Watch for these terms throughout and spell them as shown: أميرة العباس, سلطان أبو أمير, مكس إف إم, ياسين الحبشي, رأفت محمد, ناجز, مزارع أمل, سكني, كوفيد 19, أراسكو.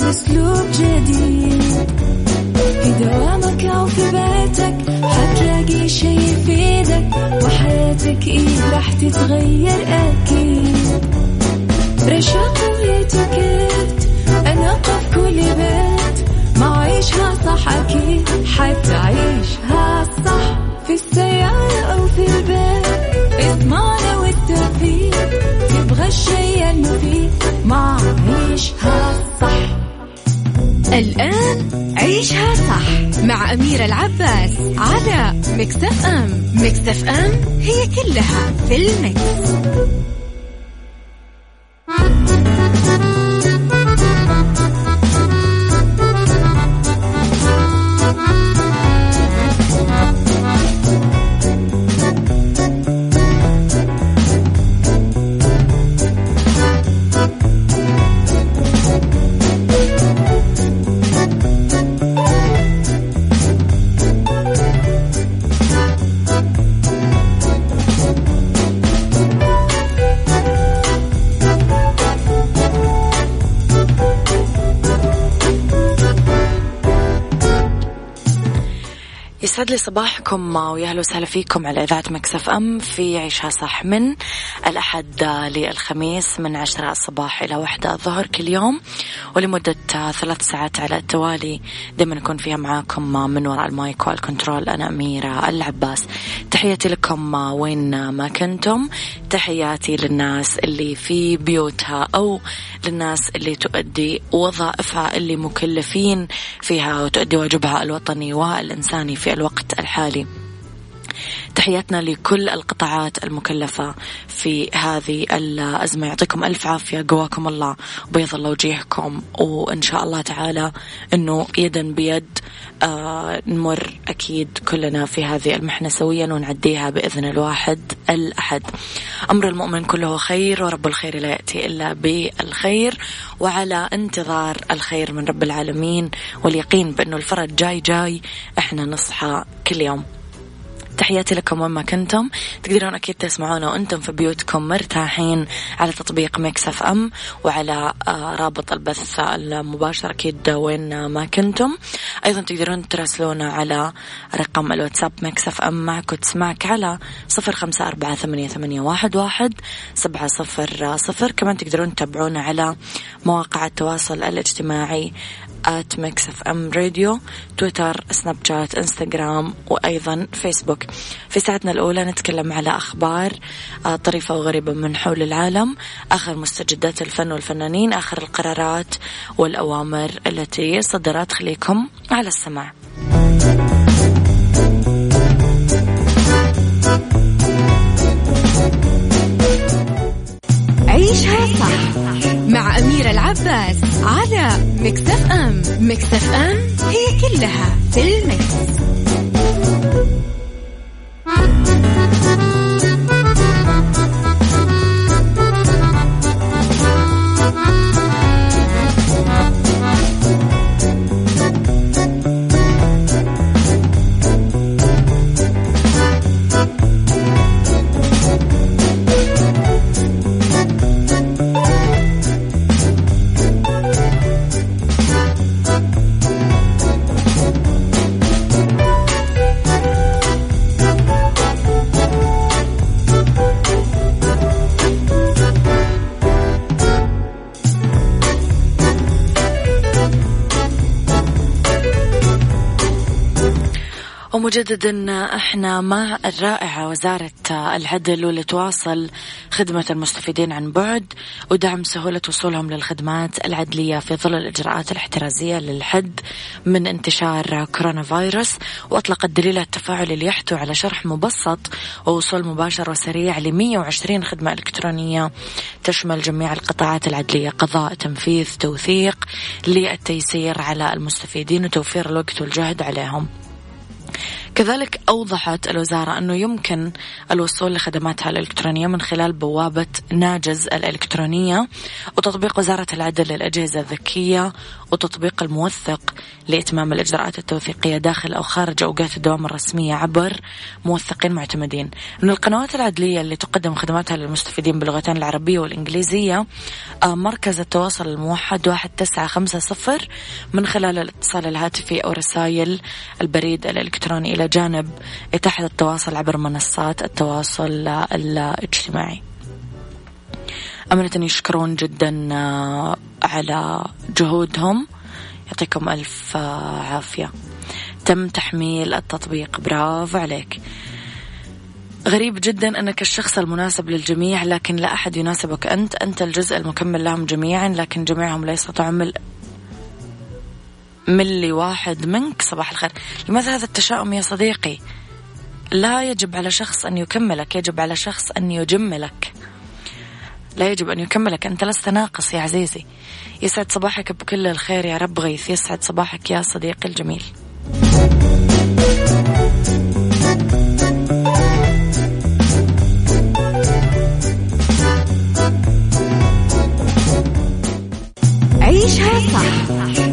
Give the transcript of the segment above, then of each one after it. بأسلوب جديد في دوامك أو في بيتك، حتلاقي شي يفيدك وحياتك إيه راح تتغير أكيد. رشاق ويتكت أنا قف كل بيت، ما عيشها صح أكيد حتعيشها صح، في السيارة أو في البيت اضمعنا والتوفيق، تبغى الشيء المفيد ما عيشها صح. الآن عيشها صح مع أميرة العباس على مكس إف إم. مكس إف إم هي كلها في المكس. يسعد لي صباحكم ويا أهلا وسهلا فيكم على إذاعة مكس إف إم في عيشها صح، من الأحد للخميس من 10 الصباح إلى 1 الظهر كل يوم، ولمدة 3 ساعات على التوالي دايما نكون فيها معاكم من وراء المايك والكنترول. أنا أميرة العباس، تحياتي لكم وين ما كنتم، تحياتي للناس اللي في بيوتها أو للناس اللي تؤدي وظائفها اللي مكلفين فيها وتؤدي واجبها الوطني والإنساني في الوقت الحالي. تحياتنا لكل القطاعات المكلفة في هذه الأزمة، يعطيكم ألف عافية، قواكم الله وبيض الله وجيهكم، وإن شاء الله تعالى أنه يدا بيد نمر أكيد كلنا في هذه المحنة سويا ونعديها بإذن الواحد الأحد. أمر المؤمن كله خير ورب الخير لا يأتي إلا بالخير، وعلى انتظار الخير من رب العالمين واليقين بأنه الفرج جاي إحنا نصحى كل يوم. تحياتي لكم وين ما كنتم، تقدرون أكيد تسمعونا وأنتم في بيوتكم مرتاحين على تطبيق مكس إف إم وعلى رابط البث المباشر أكيد وين ما كنتم. أيضا تقدرون تراسلونا على رقم الواتساب مكس إف إم معك وتسمعك على 0548811700. كمان تقدرون تتابعونا على مواقع التواصل الاجتماعي @mixfmradio، تويتر، سناب شات، انستغرام، وأيضا فيسبوك. في ساعتنا الأولى نتكلم على أخبار طريفة وغريبة من حول العالم، آخر مستجدات الفن والفنانين، آخر القرارات والأوامر التي صدرت. خليكم على السماع. عيشها صح مع أميرة العباس على مكس إف إم. مكس إف إم هي كلها في المكس. مجدداً احنا مع الرائعة وزارة العدل واللي تواصل خدمة المستفيدين عن بعد ودعم سهولة وصولهم للخدمات العدلية في ظل الإجراءات الاحترازية للحد من انتشار كورونا فيروس، وأطلقت دليل التفاعل اللي يحتوي على شرح مبسط ووصول مباشر وسريع ل 120 خدمة إلكترونية تشمل جميع القطاعات العدلية، قضاء، تنفيذ، توثيق، للتيسير على المستفيدين وتوفير الوقت والجهد عليهم. كذلك أوضحت الوزارة أنه يمكن الوصول لخدماتها الإلكترونية من خلال بوابة ناجز الإلكترونية وتطبيق وزارة العدل للأجهزة الذكية وتطبيق الموثق لإتمام الإجراءات التوثيقية داخل أو خارج أوقات الدوام الرسمية عبر موثقين معتمدين. من القنوات العدلية اللي تقدم خدماتها للمستفيدين باللغتين العربية والإنجليزية مركز التواصل الموحد 1950 من خلال الاتصال الهاتفي أو رسائل البريد الإلكتروني إلى جانب إتاحة التواصل عبر منصات التواصل الاجتماعي. أمانة يشكرون جدا على جهودهم، يعطيكم ألف عافية. تم تحميل التطبيق، برافو عليك. غريب جدا أنك الشخص المناسب للجميع لكن لا أحد يناسبك أنت، أنت الجزء المكمل لهم جميعا لكن جميعهم لا يستطيعون ملي واحد منك. صباح الخير. لماذا هذا التشاؤم يا صديقي؟ لا يجب على شخص أن يكملك، يجب على شخص أن يجملك، لا يجب أن يكملك. أنت لست ناقص يا عزيزي. يسعد صباحك بكل الخير يا رب غيث، يسعد صباحك يا صديقي الجميل. عيشها صح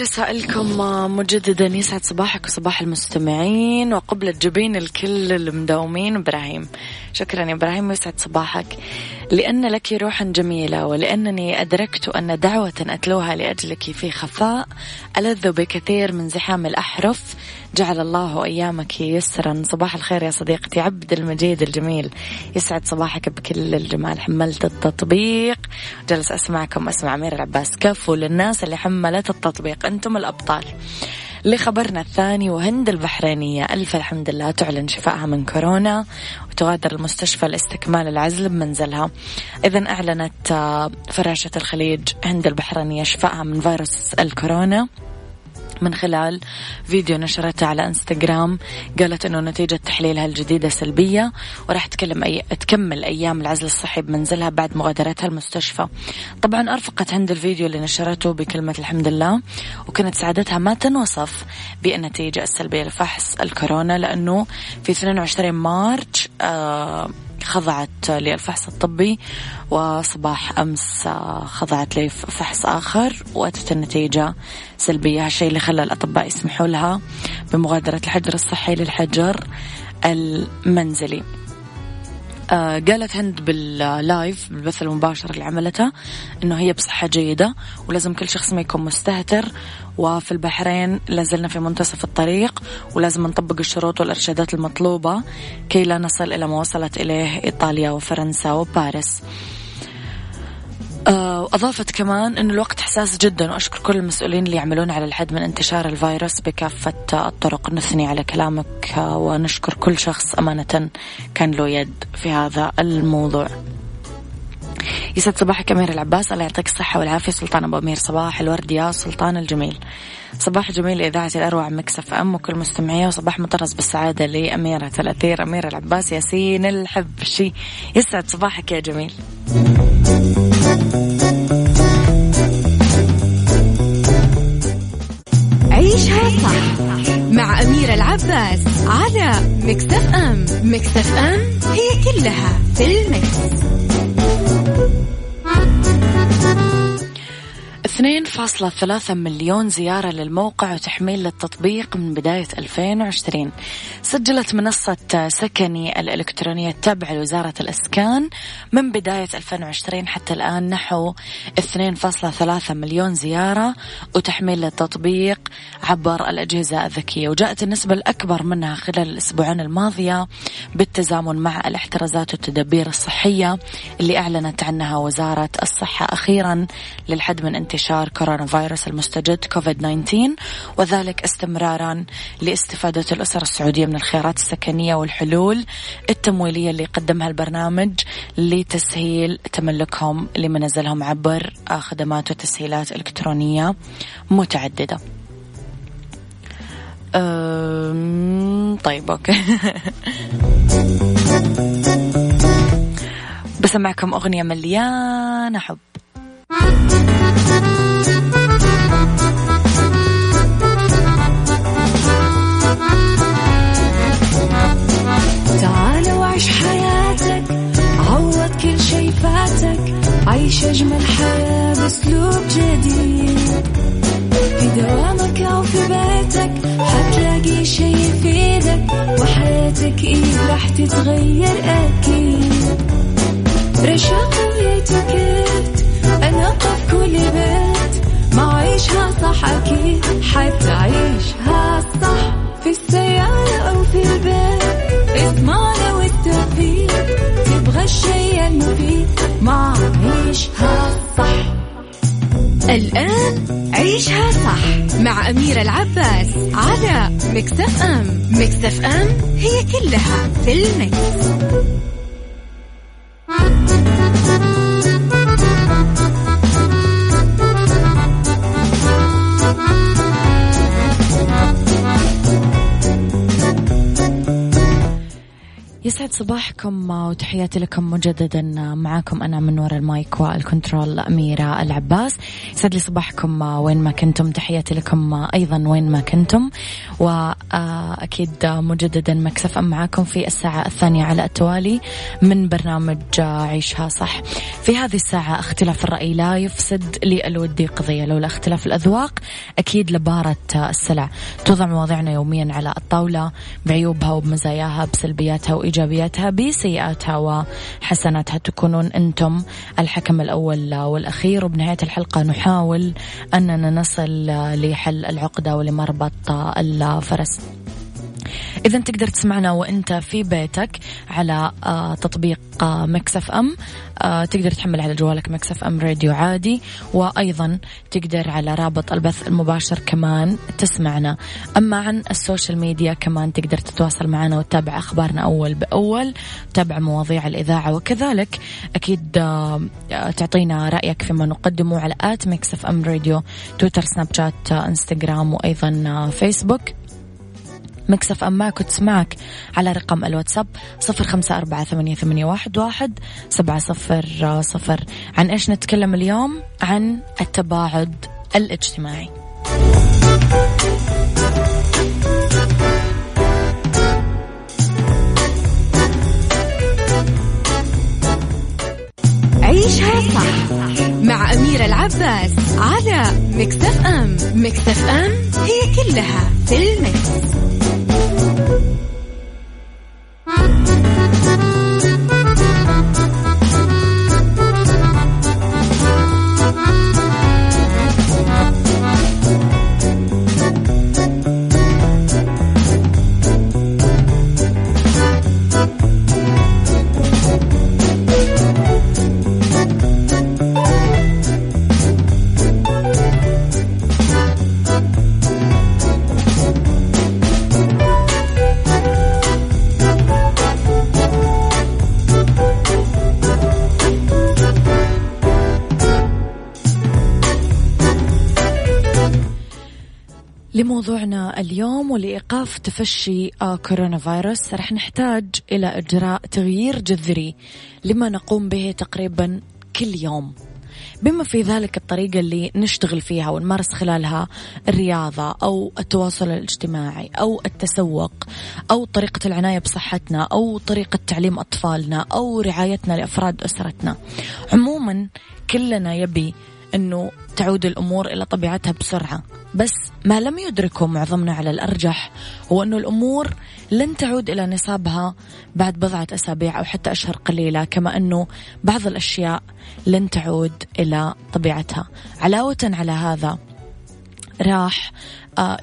رسائلكم مجددا، يسعد صباحك وصباح المستمعين. وقبل تجيبين الكل المداومين إبراهيم، شكرا يا إبراهيم ويسعد صباحك. لأن لك روحا جميلة ولأنني أدركت أن دعوة أتلوها لأجلك في خفاء ألذ بكثير من زحام الأحرف، جعل الله أيامك يسرا. صباح الخير يا صديقتي. عبد المجيد الجميل، يسعد صباحك بكل الجمال. حملت التطبيق، جلس أسمعكم، أسمع أميرة العباس. كفوا للناس اللي حملت التطبيق، أنتم الأبطال. لخبرنا الثاني، وهند البحرينية ألف الحمد لله تعلن شفائها من كورونا وتغادر المستشفى لاستكمال العزل بمنزلها. إذن أعلنت فراشة الخليج هند البحرينية شفائها من فيروس الكورونا من خلال فيديو نشرته على انستغرام. قالت أنه نتيجة تحليلها الجديدة سلبية وراح تكمل أيام العزل الصحي بمنزلها بعد مغادرتها المستشفى. طبعا أرفقت هند الفيديو اللي نشرته بكلمة الحمد لله، وكانت سعادتها ما تنوصف بالنتيجة السلبية لفحص الكورونا، لأنه في 22 مارس خضعت للفحص الطبي وصباح أمس خضعت لفحص آخر وأتت النتيجة سلبية، الشيء اللي خلى الأطباء يسمحوا لها بمغادرة الحجر الصحي للحجر المنزلي. قالت هند باللايف بالبث المباشر اللي عملته أنه هي بصحة جيدة ولازم كل شخص ما يكون مستهتر، وفي البحرين لازلنا في منتصف الطريق ولازم نطبق الشروط والإرشادات المطلوبة كي لا نصل إلى ما وصلت إليه إيطاليا وفرنسا وباريس. أضافت كمان أن الوقت حساس جدا وأشكر كل المسؤولين اللي يعملون على الحد من انتشار الفيروس بكافة الطرق. نثني على كلامك ونشكر كل شخص أمانة كان له يد في هذا الموضوع. يسعد صباحك أميرة العباس، الله يعطيك الصحة والعافية. سلطان أبو أمير، صباح الورد يا سلطان الجميل. صباح جميل لإذاعة الأروع مكس إف إم وكل مستمعيها، وصباح مطرز بالسعادة لأميرة الأثير أميرة العباس ياسين الحبشي. يسعد صباحك يا جميل. عيشها صح مع أميرة العباس على مكس إف إم. مكس إف إم هي كلها في المكس. 2.3 مليون زيارة للموقع وتحميل للتطبيق من بداية 2020. سجلت منصة سكني الإلكترونية التابعة لوزارة الإسكان من بداية 2020 حتى الآن نحو 2.3 مليون زيارة وتحميل للتطبيق عبر الأجهزة الذكية، وجاءت النسبة الأكبر منها خلال الأسبوعين الماضية بالتزامن مع الاحترازات والتدابير الصحية اللي أعلنت عنها وزارة الصحة أخيرا للحد من انتشار كورونا فيروس المستجد كوفيد 19، وذلك استمرارا لاستفادة الأسر السعودية من الخيارات السكنية والحلول التمويلية اللي قدمها البرنامج لتسهيل تملكهم لمنازلهم عبر خدمات وتسهيلات إلكترونية متعددة. طيب اوكي. بسمعكم أغنية مليانة حب. تعال وعيش حياتك، عوض كل شي فاتك، عيش أجمل حياة بأسلوب جديد. في دوامك أو في بيتك حتلاقي شي يفيدك، وحياتك إيه راح تتغير أكيد. رشاق ويتكت أنا قف كل بيت، ما عيشها صح أكيد حتى عيشها صح. في السيارة أو في البيت اضمعنا والتوفيق، تبغى الشيء المفيد ما عيشها صح. الآن عيشها صح مع أميرة العباس على مكس إف إم. مكس إف إم هي كلها في المكس. يسعد صباحكم وتحياتي لكم مجددا، معاكم أنا من وراء المايك والكنترول أميرة العباس. يسعد لي صباحكم وين ما كنتم، تحياتي لكم أيضا وين ما كنتم، وأكيد مجددا مكس إف إم معاكم في الساعة الثانية على التوالي من برنامج عيشها صح. في هذه الساعة اختلاف الرأي لا يفسد للودي قضية، لولا اختلاف الأذواق أكيد لبارة السلع. توضع مواضيعنا يوميا على الطاولة بعيوبها وبمزاياها، بسلبياتها وإيجابياتها، إيجابياتها بسيئاتها وحسناتها. تكونون أنتم الحكم الأول والأخير، وبنهاية الحلقة نحاول أننا نصل لحل العقدة ولمربط الفرس. إذن تقدر تسمعنا وأنت في بيتك على تطبيق مكس إف إم، تقدر تحمل على جوالك مكس إف إم راديو عادي، وأيضا تقدر على رابط البث المباشر كمان تسمعنا. أما عن السوشيال ميديا كمان تقدر تتواصل معنا وتتابع أخبارنا أول بأول، تتابع مواضيع الإذاعة، وكذلك أكيد تعطينا رأيك فيما نقدمه على آت مكس إف إم راديو، تويتر، سناب شات، إنستغرام، وأيضا فيسبوك. مكس إف إم معك وتسمعك على رقم الواتساب 0548811700. عن إيش نتكلم اليوم؟ عن التباعد الاجتماعي. عيشها صح مع أميرة العباس على مكس إف إم. مكس إف إم هي كلها في المكس. لموضوعنا اليوم ولإيقاف تفشي كورونا فيروس، رح نحتاج إلى إجراء تغيير جذري لما نقوم به تقريبا كل يوم، بما في ذلك الطريقة اللي نشتغل فيها ونمارس خلالها الرياضة أو التواصل الاجتماعي أو التسوق أو طريقة العناية بصحتنا أو طريقة تعليم أطفالنا أو رعايتنا لأفراد أسرتنا. عموما كلنا يبي أنه تعود الأمور إلى طبيعتها بسرعة، بس ما لم يدركه معظمنا على الأرجح هو أنه الأمور لن تعود إلى نصابها بعد بضعة أسابيع أو حتى أشهر قليلة، كما أنه بعض الأشياء لن تعود إلى طبيعتها. علاوة على هذا راح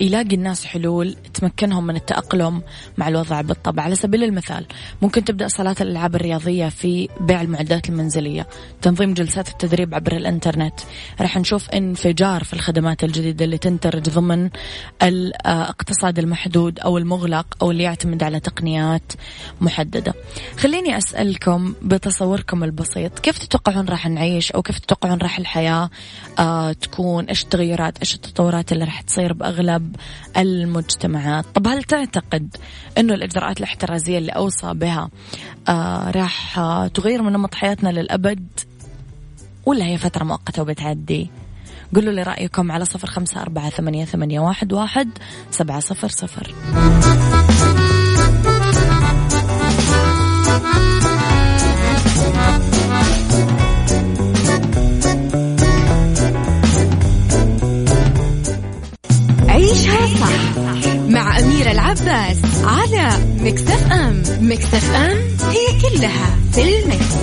يلاقي الناس حلول تمكنهم من التأقلم مع الوضع بالطبع. على سبيل المثال ممكن تبدأ صالات الألعاب الرياضية في بيع المعدات المنزلية، تنظيم جلسات التدريب عبر الإنترنت. راح نشوف انفجار في الخدمات الجديدة اللي تندرج ضمن الاقتصاد المحدود أو المغلق أو اللي يعتمد على تقنيات محددة. خليني أسألكم بتصوركم البسيط، كيف تتوقعون راح نعيش أو كيف تتوقعون راح الحياة تكون؟ إيش التغيرات، إيش التطورات اللي راح تصير بأغلب المجتمعات؟ طب هل تعتقد أنه الإجراءات الاحترازية اللي أوصى بها راح تغير من نمط حياتنا للأبد، ولا هي فترة مؤقتة وبتعدي؟ قولوا لي رأيكم على 0548811700. مع أميرة العباس على مكس إف إم. مكس إف إم هي كلها في المكس.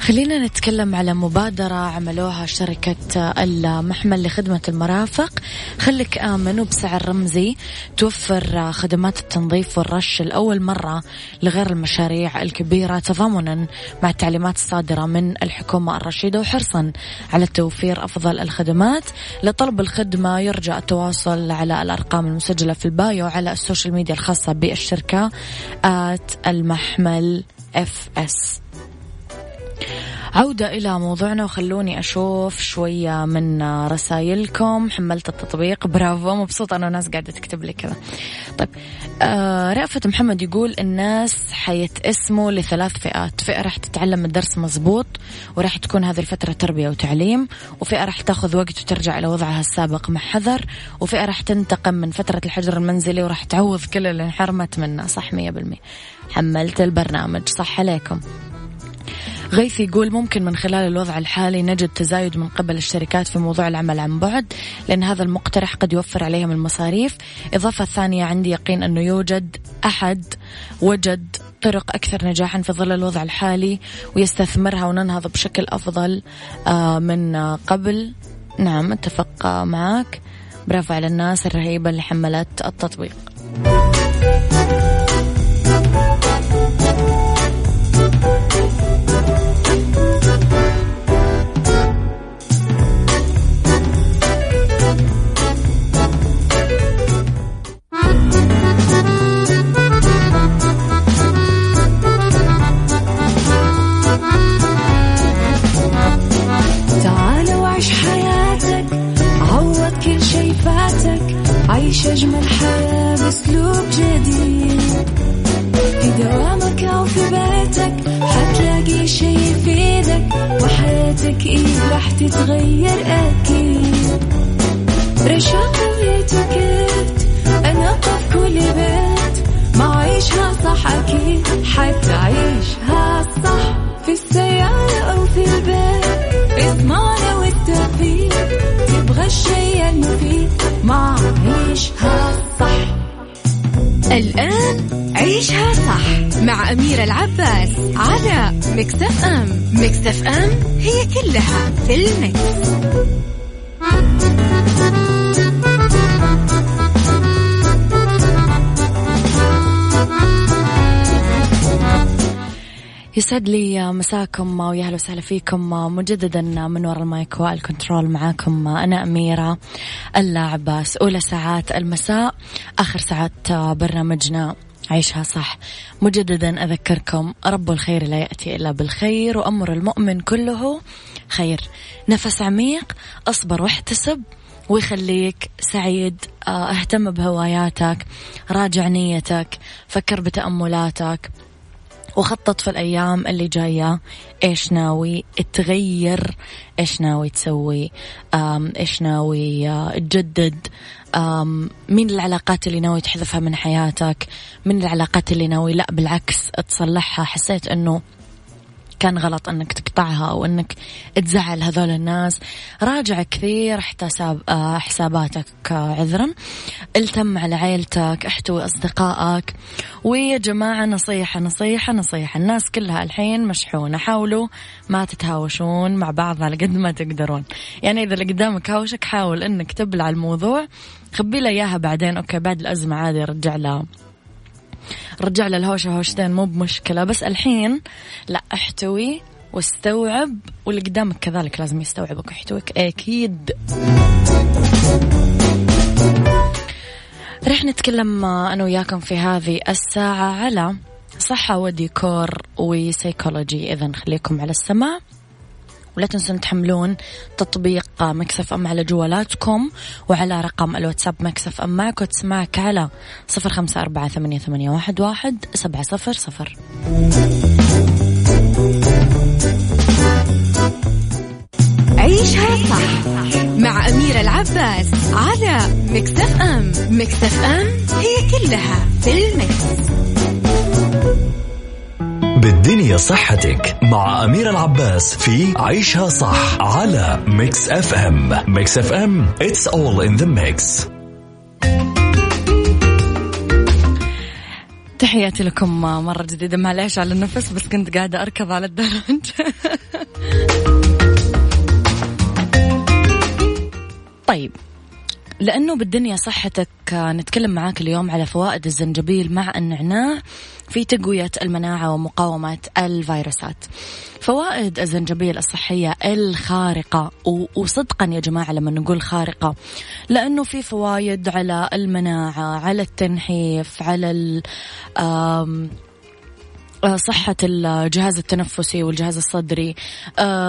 خلينا نتكلم على مبادرة عملوها شركة المحمل لخدمة المرافق، خليك آمن، وبسعر رمزي. توفر خدمات التنظيف والرش لأول مرة لغير المشاريع الكبيرة، تضامنا مع التعليمات الصادرة من الحكومة الرشيدة وحرصا على توفير أفضل الخدمات. لطلب الخدمة يرجى التواصل على الأرقام المسجلة في البايو على السوشيال ميديا الخاصة بالشركة @المحمل FS. عودة إلى موضوعنا، وخلوني أشوف شوية من رسائلكم. حملت التطبيق، برافو، مبسوطة أنه الناس قاعدة تكتب لي كذا. طيب رأفت محمد يقول الناس حيتقسموا لثلاث فئات، فئة راح تتعلم الدرس مزبوط وراح تكون هذه الفترة تربية وتعليم، وفئة راح تأخذ وقت وترجع إلى وضعها السابق مع حذر، وفئة راح تنتقم من فترة الحجر المنزلي وراح تعوض كل اللي انحرمت منه. صح 100%. حملت البرنامج، صح عليكم. غيث يقول ممكن من خلال الوضع الحالي نجد تزايد من قبل الشركات في موضوع العمل عن بعد، لأن هذا المقترح قد يوفر عليهم المصاريف. إضافة ثانية، عندي يقين أنه يوجد أحد وجد طرق أكثر نجاحا في ظل الوضع الحالي ويستثمرها وننهض بشكل أفضل من قبل. نعم اتفق معك، برافو على الناس الرهيبة اللي حملت التطبيق. تتغير أكيد، رشاق ويتكت أنا قف كل بيت، ما عيشها صح أكيد حتعيشها صح، في السيارة أو في البيت اضمعنا والتوفيق، تبغى الشيء المفيد ما عيشها صح. الآن عيشها صح مع أميرة العباس على مكس إف إم. مكس إف إم هي كلها في المكس. يسعد لي مساكم ويا أهلا وسهلا فيكم مجددا من وراء المايك والكنترول، معاكم أنا أميرة العباس. أولى ساعات المساء، آخر ساعات برنامجنا عيشها صح. مجددا أذكركم رب الخير لا يأتي إلا بالخير، وأمر المؤمن كله خير. نفس عميق، أصبر واحتسب، ويخليك سعيد. اهتم بهواياتك، راجع نيتك، فكر بتأملاتك، وخطط في الأيام اللي جاية إيش ناوي تغير، إيش ناوي تسوي، إيش ناوي تجدد، من العلاقات اللي ناوي تحذفها من حياتك، من العلاقات اللي ناوي لا بالعكس تصلحها، حسيت أنه كان غلط أنك تقطعها أو أنك تزعل هذول الناس. راجع كثير حساباتك عذرا، التم على عائلتك، احتوي أصدقائك. ويا جماعة نصيحة نصيحة نصيحة، الناس كلها الحين مشحونة، حاولوا ما تتهاوشون مع بعض على قد ما تقدرون. يعني إذا اللي قدامك هاوشك حاول أنك تبلع الموضوع، خبي له إياها بعدين، أوكي بعد الأزمة عادي رجع له الهوشة هوشتين مو بمشكلة، بس الحين لا، احتوي واستوعب، واللي قدامك كذلك لازم يستوعبك ويحتويك أكيد. رح نتكلم أنا وياكم في هذه الساعة على صحة وديكور وسيكولوجي، إذن خليكم على السماع، ولا تنسون تحملون تطبيق مكس إف إم على جوالاتكم وعلى رقم الواتساب مكس إف إم معك، وتسمعك على 0548811700. عيشها صح مع أميرة العباس على مكس إف إم. مكس إف إم هي كلها في المكس. بالدنيا صحتك مع أميرة العباس في عيشها صح على مكس إف إم. مكس إف إم It's all in the mix. تحياتي لكم مرة جديدة، معليش على النفس بس كنت قاعدة أركض على الدرج. طيب، لأنه بالدنيا صحتك نتكلم معاك اليوم على فوائد الزنجبيل مع النعناع في تقوية المناعة ومقاومة الفيروسات. فوائد الزنجبيل الصحية الخارقة، وصدقا يا جماعة لما نقول خارقة لأنه في فوائد على المناعة، على التنحيف، على صحة الجهاز التنفسي والجهاز الصدري،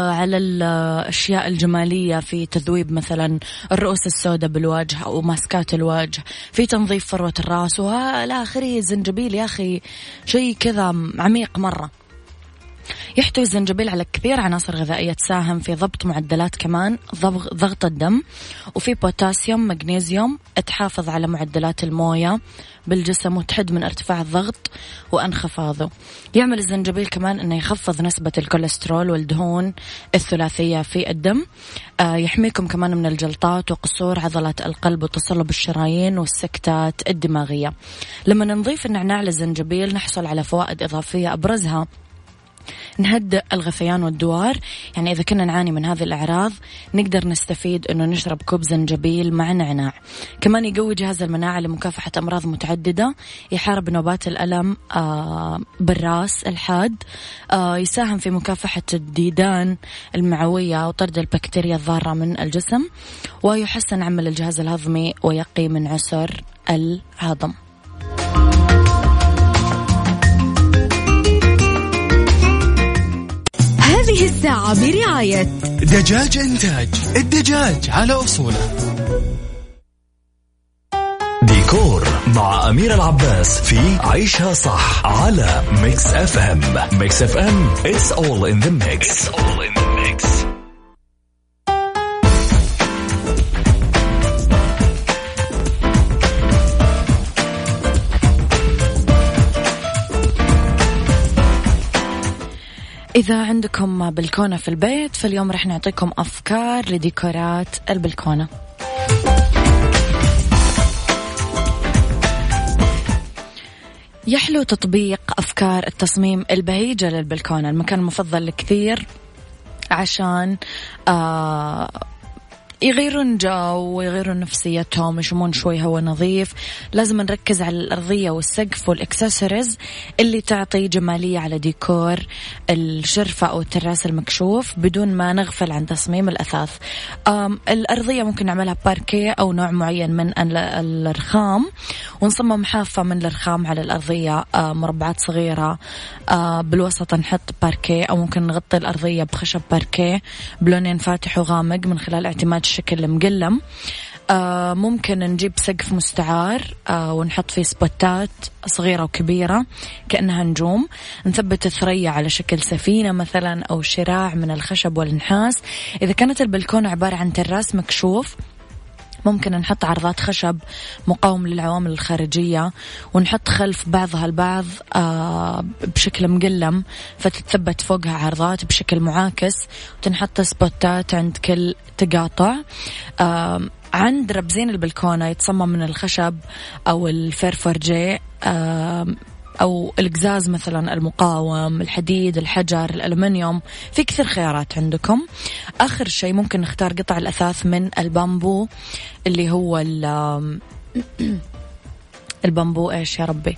على الأشياء الجمالية في تذويب مثلا الرؤوس السوداء بالوجه أو ماسكات الوجه، في تنظيف فروة الرأس، ولا آخره. الزنجبيل يا أخي شيء كذا عميق مرة. يحتوي الزنجبيل على كثير عناصر غذائية تساهم في ضبط معدلات كمان ضغط الدم، وفي بوتاسيوم، مغنيسيوم، تحافظ على معدلات الموية بالجسم وتحد من ارتفاع الضغط وانخفاضه. يعمل الزنجبيل كمان انه يخفض نسبة الكوليسترول والدهون الثلاثية في الدم، يحميكم كمان من الجلطات وقصور عضلات القلب وتصلب الشرايين والسكتات الدماغية. لما نضيف النعناع للزنجبيل نحصل على فوائد إضافية، أبرزها نهدئ الغثيان والدوار. يعني إذا كنا نعاني من هذه الأعراض نقدر نستفيد أنه نشرب كوب زنجبيل مع نعناع. كمان يقوي جهاز المناعة لمكافحة أمراض متعددة، يحارب نوبات الألم بالرأس الحاد، يساهم في مكافحة الديدان المعوية وطرد البكتيريا الضارة من الجسم، ويحسن عمل الجهاز الهضمي ويقي من عسر الهضم. هذه الساعة برعاية دجاج إنتاج، الدجاج على أصوله. ديكور مع أميرة العباس في عيشها صح على مكس إف إم. مكس إف إم It's all in the mix. It's all in the mix. إذا عندكم بلكونة في البيت فاليوم رح نعطيكم أفكار لديكورات البلكونة. يحلو تطبيق أفكار التصميم البهيجة للبلكونة، المكان المفضل لكثير عشان يغيرون جو ويغيرون نفسيتهم، يشمون شوي هواء نظيف. لازم نركز على الأرضية والسقف والإكسسوارز اللي تعطي جمالية على ديكور الشرفة أو التراس المكشوف، بدون ما نغفل عن تصميم الأثاث. الأرضية ممكن نعملها باركيه أو نوع معين من الرخام، ونصمم حافة من الرخام على الأرضية، مربعات صغيرة بالوسط نحط باركيه، أو ممكن نغطي الأرضية بخشب باركيه بلونين فاتح وغامق من خلال اعتماد الشكل المقلم. ممكن نجيب سقف مستعار ونحط فيه سبوتات صغيرة وكبيرة كأنها نجوم، نثبت الثريا على شكل سفينة مثلا أو شراع من الخشب والنحاس. إذا كانت البلكونة عبارة عن تراس مكشوف ممكن نحط عرضات خشب مقاوم للعوامل الخارجية ونحط خلف بعضها البعض بشكل مقلم، فتتثبت فوقها عرضات بشكل معاكس وتنحط سبوتات عند كل تقاطع. عند ربزين البلكونة يتصمم من الخشب أو الفرفرجي أو القزاز مثلا المقاوم، الحديد، الحجر، الألمنيوم، في كثير خيارات عندكم. آخر شيء ممكن نختار قطع الأثاث من البامبو اللي هو البامبو إيش يا ربي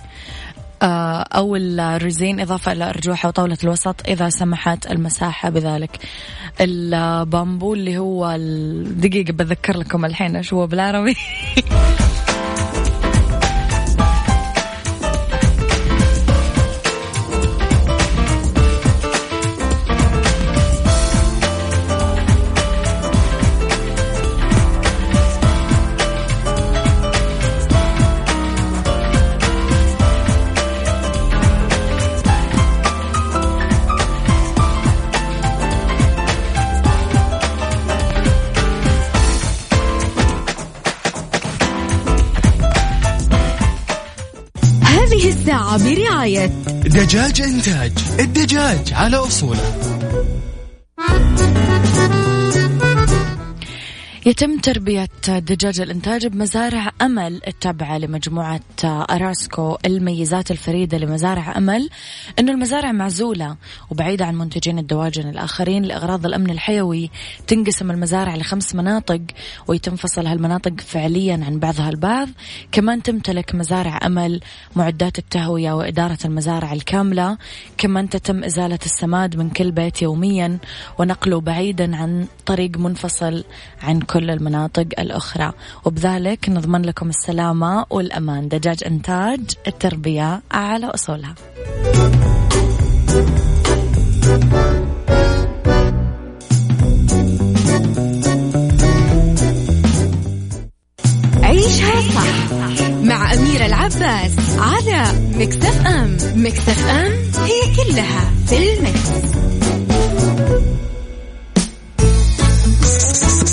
أو الرزين، إضافة إلى أرجوحة وطاولة الوسط إذا سمحت المساحة بذلك. البامبو اللي هو دقيقة بذكر لكم الحين إيش هو بالعربي. برعاية دجاج إنتاج، الدجاج على أصوله. يتم تربية دجاج الإنتاج بمزارع أمل التابعة لمجموعة أراسكو. الميزات الفريدة لمزارع أمل أنه المزارع معزولة وبعيدة عن منتجين الدواجن الآخرين لأغراض الأمن الحيوي. تنقسم المزارع لخمس مناطق ويتم فصل هالمناطق فعليا عن بعضها البعض. كمان تمتلك مزارع أمل معدات التهوية وإدارة المزارع الكاملة. كمان تتم إزالة السماد من كل بيت يوميا ونقله بعيدا عن طريق منفصل عن كل المناطق الأخرى، وبذلك نضمن لكم السلامة والأمان. دجاج إنتاج، التربية على أصولها. عيشها صح مع أميرة العباس على مكس إف إم. مكس إف إم هي كلها في المكس.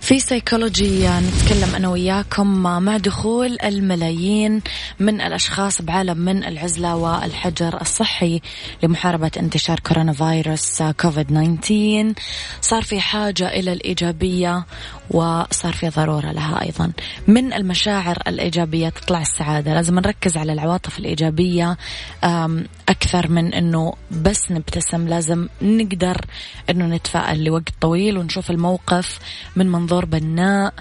في سيكولوجي نتكلم أنا وياكم مع دخول الملايين من الأشخاص بعالم من العزلة والحجر الصحي لمحاربة انتشار كورونا فيروس كوفيد 19، صار في حاجة إلى الإيجابية وصار في ضرورة لها. أيضا من المشاعر الإيجابية تطلع السعادة. لازم نركز على العواطف الإيجابية أكثر من أنه بس نبتسم. لازم نقدر أنه نتفائل لوقت طويل ونشوف الموقف من منظور بناء.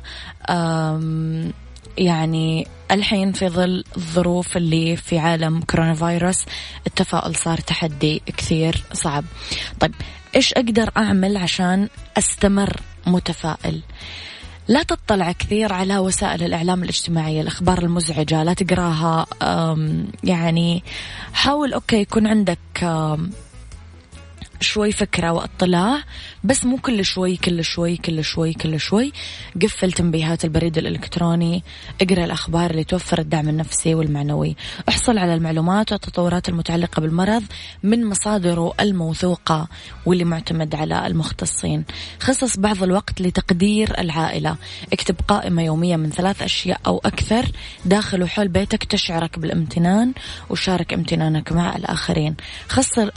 يعني الحين في ظل الظروف اللي في عالم كورونا فيروس التفاؤل صار تحدي كثير صعب. طيب إيش أقدر أعمل عشان أستمر متفائل؟ لا تطلع كثير على وسائل الإعلام الاجتماعية، الأخبار المزعجة لا تقراها. يعني حاول أوكي يكون عندك شوي فكرة واطلاع، بس مو كل شوي. قفل تنبيهات البريد الإلكتروني، اقرأ الأخبار اللي توفر الدعم النفسي والمعنوي، احصل على المعلومات والتطورات المتعلقة بالمرض من مصادره الموثوقة واللي معتمد على المختصين. خصص بعض الوقت لتقدير العائلة، اكتب قائمة يومية من 3 أشياء أو أكثر داخل وحول بيتك تشعرك بالامتنان، وشارك امتنانك مع الآخرين.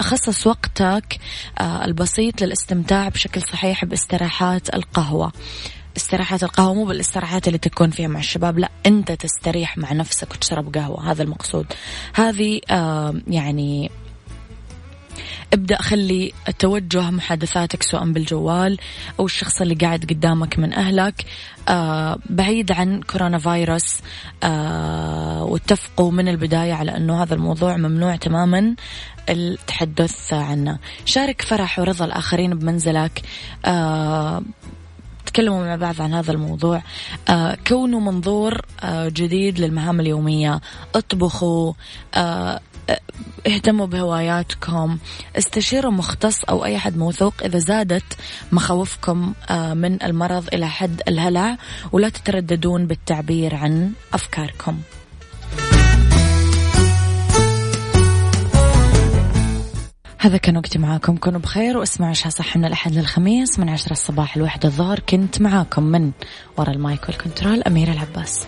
خصص وقتك البسيط للاستمتاع بشكل صحيح باستراحات القهوة. استراحات القهوة مو بالاستراحات اللي تكون فيها مع الشباب، لا، أنت تستريح مع نفسك وتشرب قهوة، هذا المقصود. هذه يعني ابدأ خلي التوجه محادثاتك سواء بالجوال أو الشخص اللي قاعد قدامك من أهلك بعيد عن كورونا فيروس، واتفقوا من البداية على أنه هذا الموضوع ممنوع تماما التحدث عنه. شارك فرح ورضا الآخرين بمنزلك، تكلموا مع بعض عن هذا الموضوع، كونوا منظور جديد للمهام اليومية، اطبخوا، اهتموا بهواياتكم، استشيروا مختص أو أي حد موثوق إذا زادت مخاوفكم من المرض إلى حد الهلع، ولا تترددون بالتعبير عن أفكاركم. هذا كان وقتي معاكم، كونوا بخير واسمعوا عشاء صح من الأحد للخميس من 10 الصباح ل1 الظهر. كنت معاكم من وراء المايك والكنترول أميرة العباس.